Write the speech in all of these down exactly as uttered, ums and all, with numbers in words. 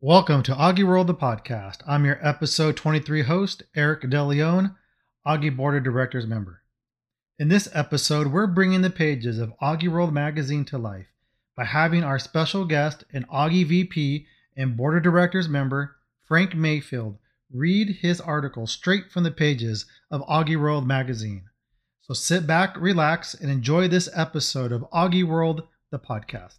Welcome to AUGIWORLD, the podcast. I'm your episode twenty-three host, Eric DeLeon, Augie Board of Directors member. In this episode, we're bringing the pages of AUGIWORLD magazine to life by having our special guest and Augie V P and Board of Directors member, Frank Mayfield, read his article straight from the pages of AUGIWORLD magazine. So sit back, relax, and enjoy this episode of AUGIWORLD, the podcast.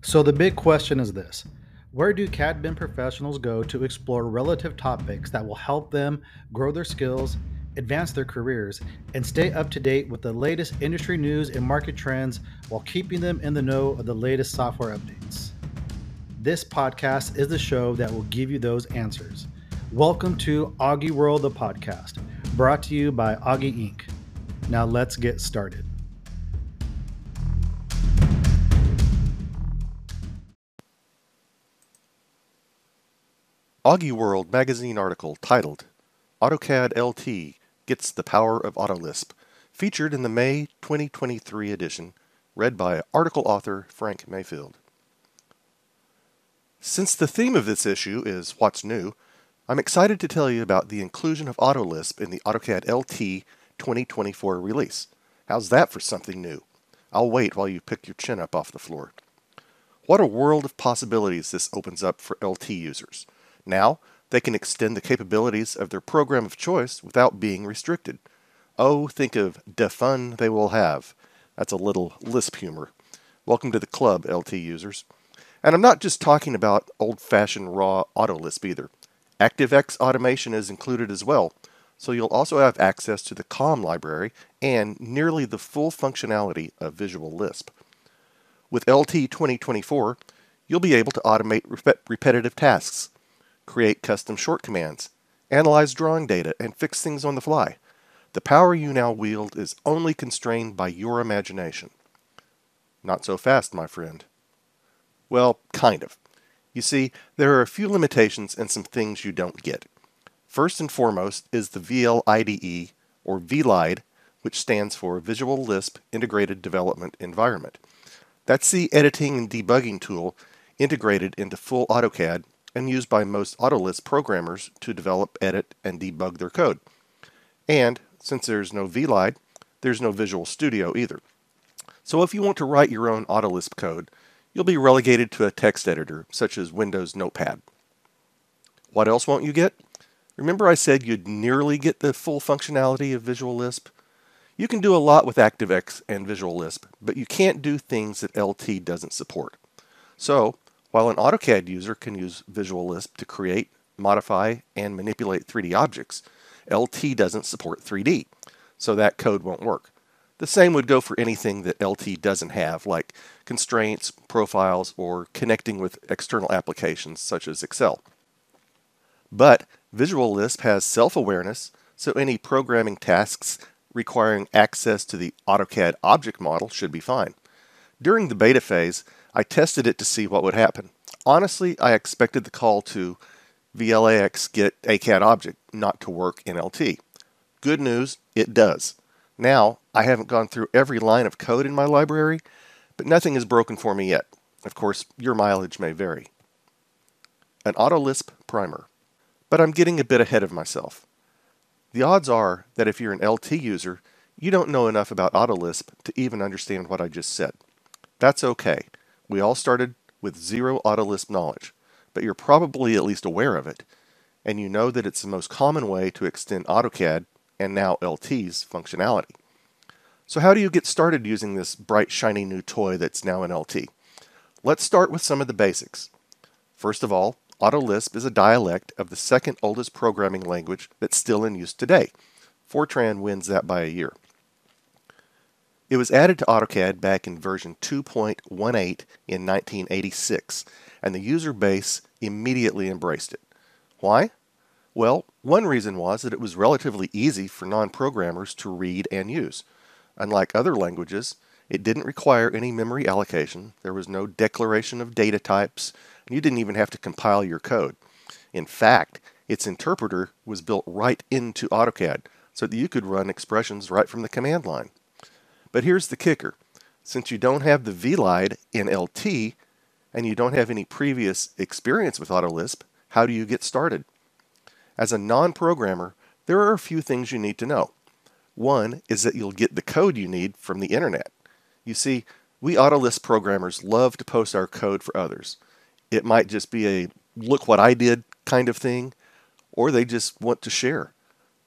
So the big question is this: where do C A D B I M professionals go to explore relative topics that will help them grow their skills, advance their careers, and stay up to date with the latest industry news and market trends while keeping them in the know of the latest software updates? This podcast is the show that will give you those answers. Welcome to AUGIWORLD, the podcast, brought to you by Augie Incorporated. Now let's get started. AUGIWORLD magazine article titled AutoCAD L T Gets the Power of AutoLISP, featured in the May twenty twenty-three edition, read by article author Frank Mayfield. Since the theme of this issue is what's new, I'm excited to tell you about the inclusion of AutoLISP in the AutoCAD L T twenty twenty-four release. How's that for something new? I'll wait while you pick your chin up off the floor. What a world of possibilities this opens up for L T users. Now, they can extend the capabilities of their program of choice without being restricted. Oh, think of defun they will have. That's a little Lisp humor. Welcome to the club, L T users. And I'm not just talking about old-fashioned raw AutoLISP either. ActiveX automation is included as well, so you'll also have access to the C O M library and nearly the full functionality of Visual LISP. With L T twenty twenty-four, you'll be able to automate rep- repetitive tasks, create custom short commands, analyze drawing data, and fix things on the fly. The power you now wield is only constrained by your imagination. Not so fast, my friend. Well, kind of. You see, there are a few limitations and some things you don't get. First and foremost is the V L I D E, or V L I D E, which stands for Visual LISP Integrated Development Environment. That's the editing and debugging tool integrated into full AutoCAD and used by most AutoLISP programmers to develop, edit, and debug their code. And since there's no V L I D E, there's no Visual Studio either. So if you want to write your own AutoLISP code, you'll be relegated to a text editor such as Windows Notepad. What else won't you get? Remember I said you'd nearly get the full functionality of Visual LISP? You can do a lot with ActiveX and Visual LISP, but you can't do things that L T doesn't support. So, while an AutoCAD user can use Visual LISP to create, modify, and manipulate three D objects, L T doesn't support three D, so that code won't work. The same would go for anything that L T doesn't have, like constraints, profiles, or connecting with external applications such as Excel. But Visual LISP has self-awareness, so any programming tasks requiring access to the AutoCAD object model should be fine. During the beta phase, I tested it to see what would happen. Honestly, I expected the call to V L A X get ACAD object not to work in L T. Good news, it does. Now, I haven't gone through every line of code in my library, but nothing is broken for me yet. Of course, your mileage may vary. An AutoLISP primer. But I'm getting a bit ahead of myself. The odds are that if you're an L T user, you don't know enough about AutoLISP to even understand what I just said. That's okay. We all started with zero AutoLISP knowledge, but you're probably at least aware of it, and you know that it's the most common way to extend AutoCAD and now L T's functionality. So how do you get started using this bright, shiny new toy that's now in L T? Let's start with some of the basics. First of all, AutoLISP is a dialect of the second oldest programming language that's still in use today. Fortran wins that by a year. It was added to AutoCAD back in version two point eighteen in nineteen eighty-six, and the user base immediately embraced it. Why? Well, one reason was that it was relatively easy for non-programmers to read and use. Unlike other languages, it didn't require any memory allocation, there was no declaration of data types, and you didn't even have to compile your code. In fact, its interpreter was built right into AutoCAD, so that you could run expressions right from the command line. But here's the kicker. since you don't have the V L I D in L T and you don't have any previous experience with AutoLISP, how do you get started? As a non-programmer, there are a few things you need to know. One is that you'll get the code you need from the internet. You see, we AutoLISP programmers love to post our code for others. It might just be a look what I did kind of thing, or they just want to share.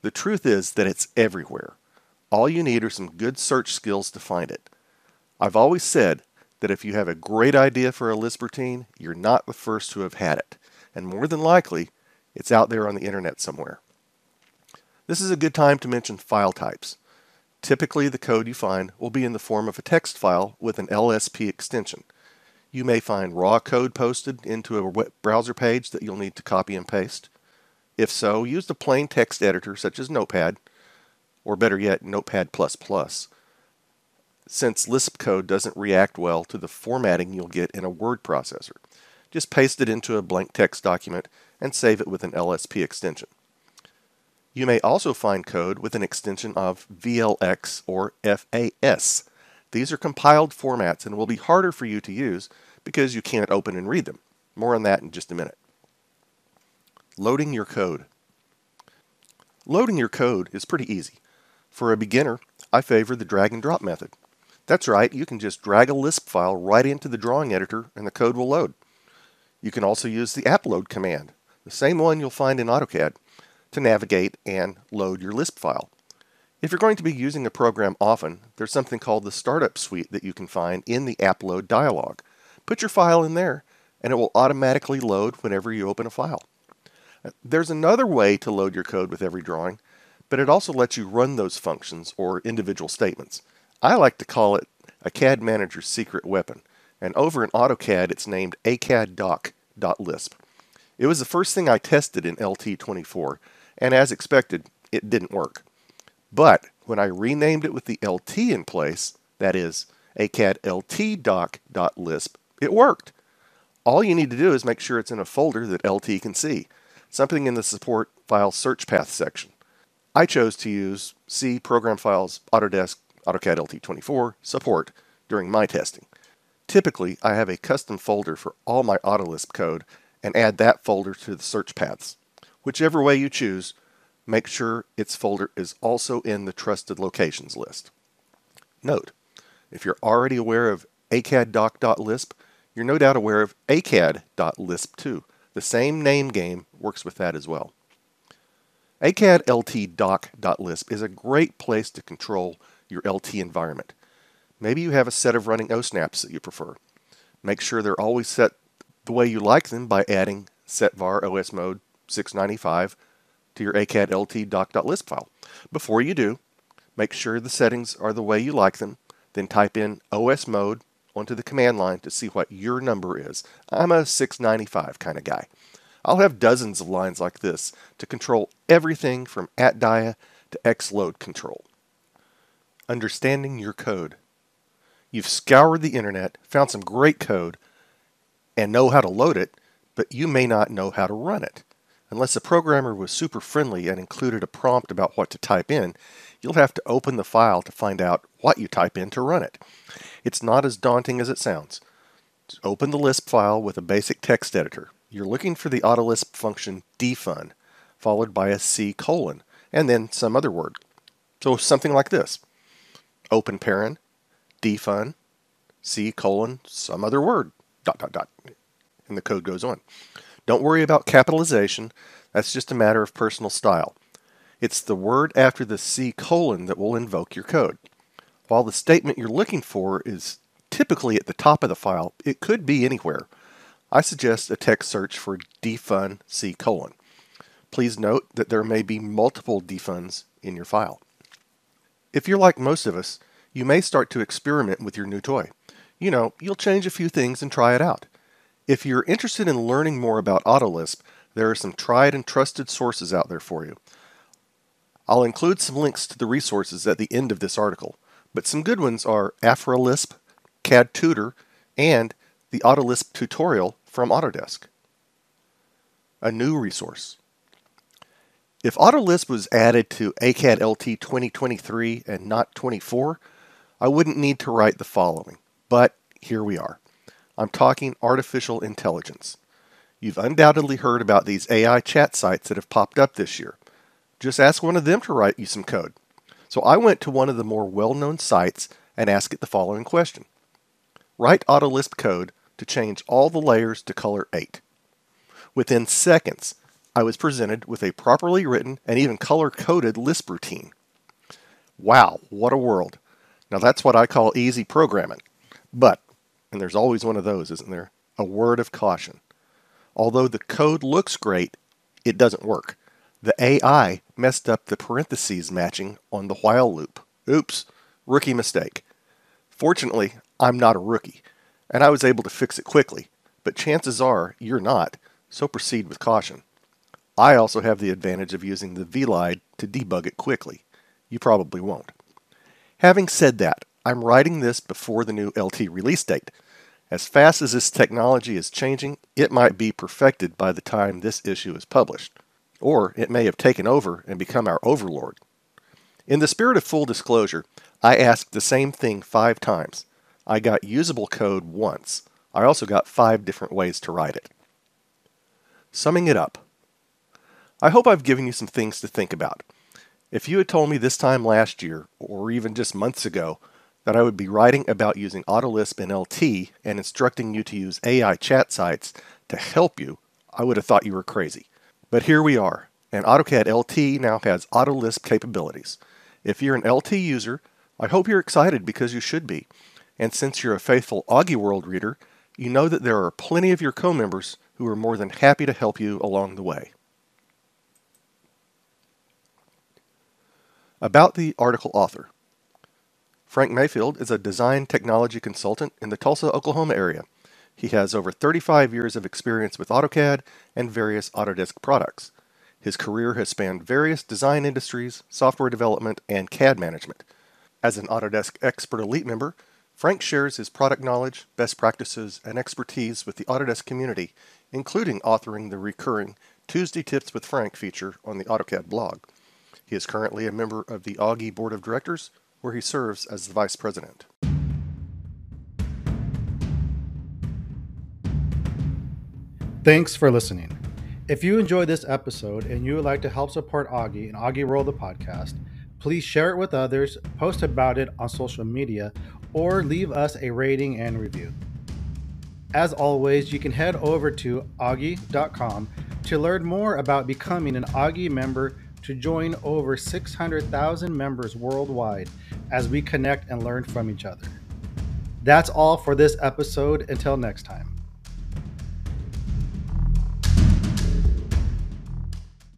The truth is that it's everywhere. All you need are some good search skills to find it. I've always said that if you have a great idea for a Lisp routine, you're not the first to have had it. And more than likely, it's out there on the internet somewhere. This is a good time to mention file types. Typically, the code you find will be in the form of a text file with an L S P extension. You may find raw code posted into a web browser page that you'll need to copy and paste. If so, use the plain text editor such as Notepad, or better yet, Notepad plus plus, since Lisp code doesn't react well to the formatting you'll get in a word processor. Just paste it into a blank text document and save it with an L S P extension. You may also find code with an extension of V L X or F A S. These are compiled formats and will be harder for you to use because you can't open and read them. More on that in just a minute. Loading your code. Loading your code is pretty easy. For a beginner, I favor the drag and drop method. That's right, you can just drag a Lisp file right into the drawing editor and the code will load. You can also use the appload command, the same one you'll find in AutoCAD, to navigate and load your Lisp file. If you're going to be using a program often, there's something called the startup suite that you can find in the appload dialog. Put your file in there and it will automatically load whenever you open a file. There's another way to load your code with every drawing, but it also lets you run those functions or individual statements. I like to call it a C A D manager's secret weapon, and over in AutoCAD it's named acad doc dot lisp. It was the first thing I tested in L T twenty-four, and as expected, it didn't work. But when I renamed it with the L T in place, that is, acad L T doc dot lisp, it worked. All you need to do is make sure it's in a folder that L T can see, something in the support file search path section. I chose to use C, Program Files, Autodesk, AutoCAD L T twenty-four, Support during my testing. Typically, I have a custom folder for all my AutoLISP code and add that folder to the search paths. Whichever way you choose, make sure its folder is also in the trusted locations list. Note, if you're already aware of acad doc dot lisp, you're no doubt aware of acad dot lisp too. The same name game works with that as well. acad L T doc dot lisp is a great place to control your L T environment. Maybe you have a set of running O snaps that you prefer. Make sure they're always set the way you like them by adding setvar osmode six ninety-five to your acad L T doc dot lisp file. Before you do, make sure the settings are the way you like them, then type in osmode onto the command line to see what your number is. I'm a six ninety-five kind of guy. I'll have dozens of lines like this to control everything from at dia to xload control. Understanding your code. You've scoured the internet, found some great code, and know how to load it, but you may not know how to run it. Unless the programmer was super friendly and included a prompt about what to type in, you'll have to open the file to find out what you type in to run it. It's not as daunting as it sounds. Just open the Lisp file with a basic text editor. You're looking for the AutoLISP function defun, followed by a C colon, and then some other word. So something like this. Open paren, defun, C colon, some other word, dot, dot, dot, and the code goes on. Don't worry about capitalization, that's just a matter of personal style. It's the word after the C colon that will invoke your code. While the statement you're looking for is typically at the top of the file, it could be anywhere. I suggest a text search for defun C colon. Please note that there may be multiple defuns in your file. If you're like most of us, you may start to experiment with your new toy. You know, you'll change a few things and try it out. If you're interested in learning more about AutoLISP, there are some tried and trusted sources out there for you. I'll include some links to the resources at the end of this article, but some good ones are AfraLisp, C A D Tutor, and the AutoLISP tutorial from Autodesk. A new resource. If AutoLISP was added to ACAD L T twenty twenty-three and not twenty-four, I wouldn't need to write the following. But here we are. I'm talking artificial intelligence. You've undoubtedly heard about these A I chat sites that have popped up this year. Just ask one of them to write you some code. So I went to one of the more well-known sites and asked it the following question. Write AutoLISP code to change all the layers to color eight. Within seconds, I was presented with a properly written and even color-coded Lisp routine. Wow, what a world. Now that's what I call easy programming. But, and there's always one of those, isn't there? A word of caution. Although the code looks great, it doesn't work. The A I messed up the parentheses matching on the while loop. Oops, rookie mistake. Fortunately, I'm not a rookie, and I was able to fix it quickly, but chances are you're not, so proceed with caution. I also have the advantage of using the V L I D to debug it quickly. You probably won't. Having said that, I'm writing this before the new L T release date. As fast as this technology is changing, it might be perfected by the time this issue is published, or it may have taken over and become our overlord. In the spirit of full disclosure, I asked the same thing five times. I got usable code once. I also got five different ways to write it. Summing it up, I hope I've given you some things to think about. If you had told me this time last year, or even just months ago, that I would be writing about using AutoLISP in L T and instructing you to use A I chat sites to help you, I would have thought you were crazy. But here we are, and AutoCAD L T now has AutoLISP capabilities. If you're an L T user, I hope you're excited because you should be. And since you're a faithful AUGIWORLD reader, you know that there are plenty of your co-members who are more than happy to help you along the way. About the article author. Frank Mayfield is a design technology consultant in the Tulsa, Oklahoma area. He has over thirty-five years of experience with AutoCAD and various Autodesk products. His career has spanned various design industries, software development, and C A D management. As an Autodesk Expert Elite member, Frank shares his product knowledge, best practices, and expertise with the Autodesk community, including authoring the recurring Tuesday Tips with Frank feature on the AutoCAD blog. He is currently a member of the Augie Board of Directors, where he serves as the Vice President. Thanks for listening. If you enjoyed this episode and you would like to help support Augie and AUGIWORLD the podcast, please share it with others, post about it on social media, or leave us a rating and review. As always, you can head over to augie dot com to learn more about becoming an Augie member to join over six hundred thousand members worldwide as we connect and learn from each other. That's all for this episode. Until next time.